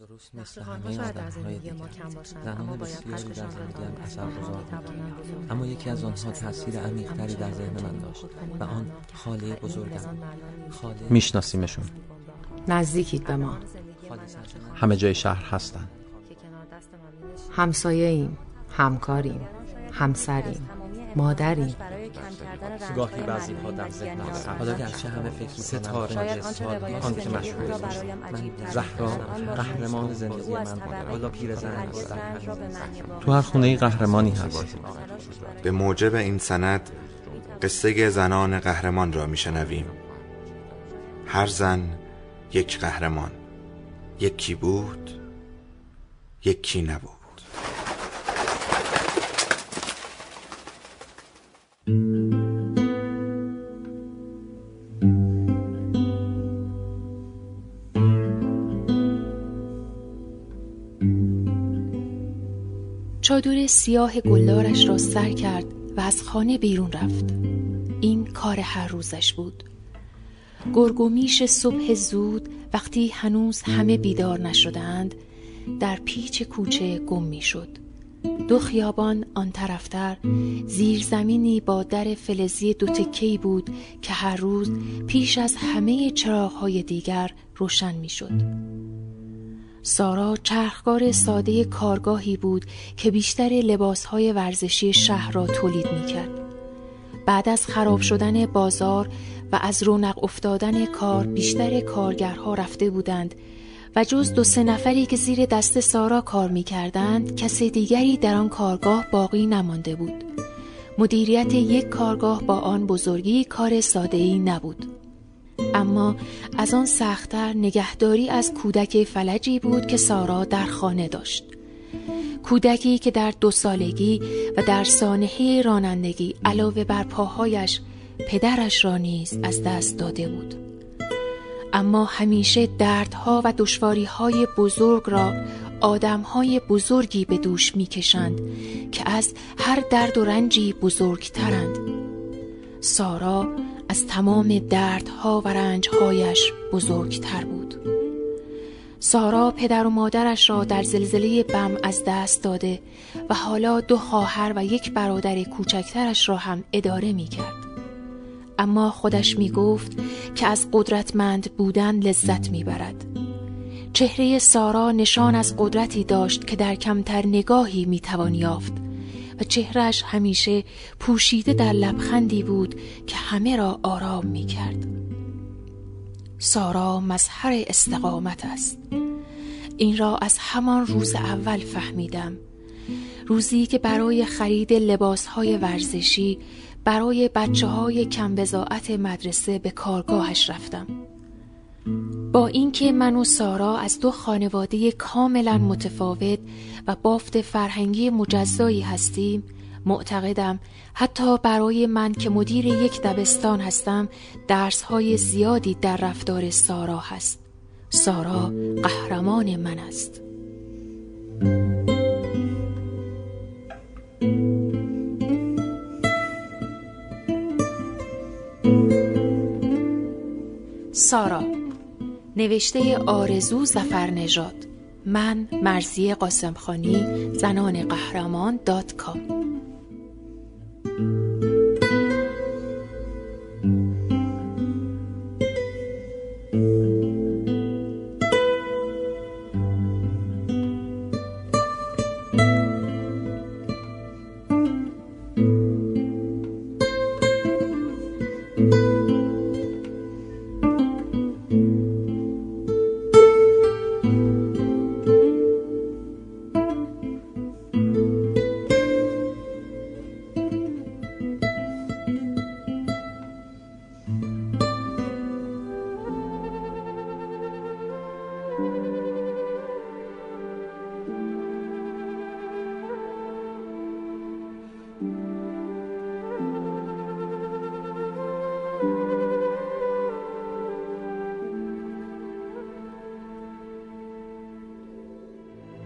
درست مثل همه آدم‌های دیگر، زنان بسیاری در زندگیم اثرگذار بودند، اما یکی از آنها تأثیر عمیق‌تری در ذهن من داشت و آن خاله بزرگم. میشناسیمشون، نزدیکید به ما، همه جای شهر هستند، همسایه‌ایم، همکاریم، همسریم، مادریم. گاهی بعضی‌ها در ذهن هستند، حالا گرچه همه فکر ستاره آن که مشهور است. زهرا قهرمان زندگی من بود، حالا پیرزن است، تو هر خونه‌ای قهرمانی هست. به موجب این سند قصه زنان قهرمان را میشنویم. هر زن یک قهرمان، یکی بود یکی نبود. چادر سیاه گلدارش را سر کرد و از خانه بیرون رفت. این کار هر روزش بود. گرگومیش صبح زود وقتی هنوز همه بیدار نشدند در پیچ کوچه گم می شد. دو خیابان آن طرفتر زیرزمینی با در فلزی دو تکه‌ای بود که هر روز پیش از همه چراغ‌های دیگر روشن می شد. سارا چرخکار ساده کارگاهی بود که بیشتر لباسهای ورزشی شهر را تولید می‌کرد. بعد از خراب شدن بازار و از رونق افتادن کار بیشتر کارگرها رفته بودند و جز 2-3 نفری که زیر دست سارا کار می‌کردند کس دیگری در آن کارگاه باقی نمانده بود. مدیریت یک کارگاه با آن بزرگی کار ساده‌ای نبود، اما از آن سخت‌تر نگهداری از کودک فلجی بود که سارا در خانه داشت. کودکی که در 2 سالگی و در سانحه رانندگی علاوه بر پاهایش پدرش را نیز از دست داده بود، اما همیشه دردها و دشواری‌های بزرگ را آدم‌های بزرگی به دوش می‌کشند که از هر درد و رنجی بزرگترند. سارا از تمام دردها و رنجهایش بزرگتر بود. سارا پدر و مادرش را در زلزله بم از دست داده و حالا 2 خواهر و یک برادر کوچکترش را هم اداره می کرد. اما خودش می گفت که از قدرتمند بودن لذت می برد. چهره سارا نشان از قدرتی داشت که در کمتر نگاهی می توان یافت و چهرهش همیشه پوشیده در لبخندی بود که همه را آرام می کرد. سارا مظهر استقامت است. این را از همان روز اول فهمیدم، روزی که برای خرید لباسهای ورزشی برای بچه‌های کم بضاعت مدرسه به کارگاهش رفتم. با اینکه من و سارا از 2 خانواده کاملا متفاوت و بافت فرهنگی مجزایی هستیم، معتقدم حتی برای من که مدیر یک دبستان هستم درس‌های زیادی در رفتار سارا هست. سارا قهرمان من است. سارا، نوشته آرزو ظفرنژاد، من مرضیه قاسمخانی، زنان قهرمان .com.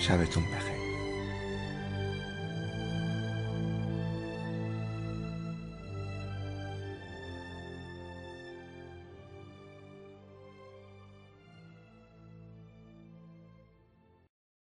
شبتون بخیر.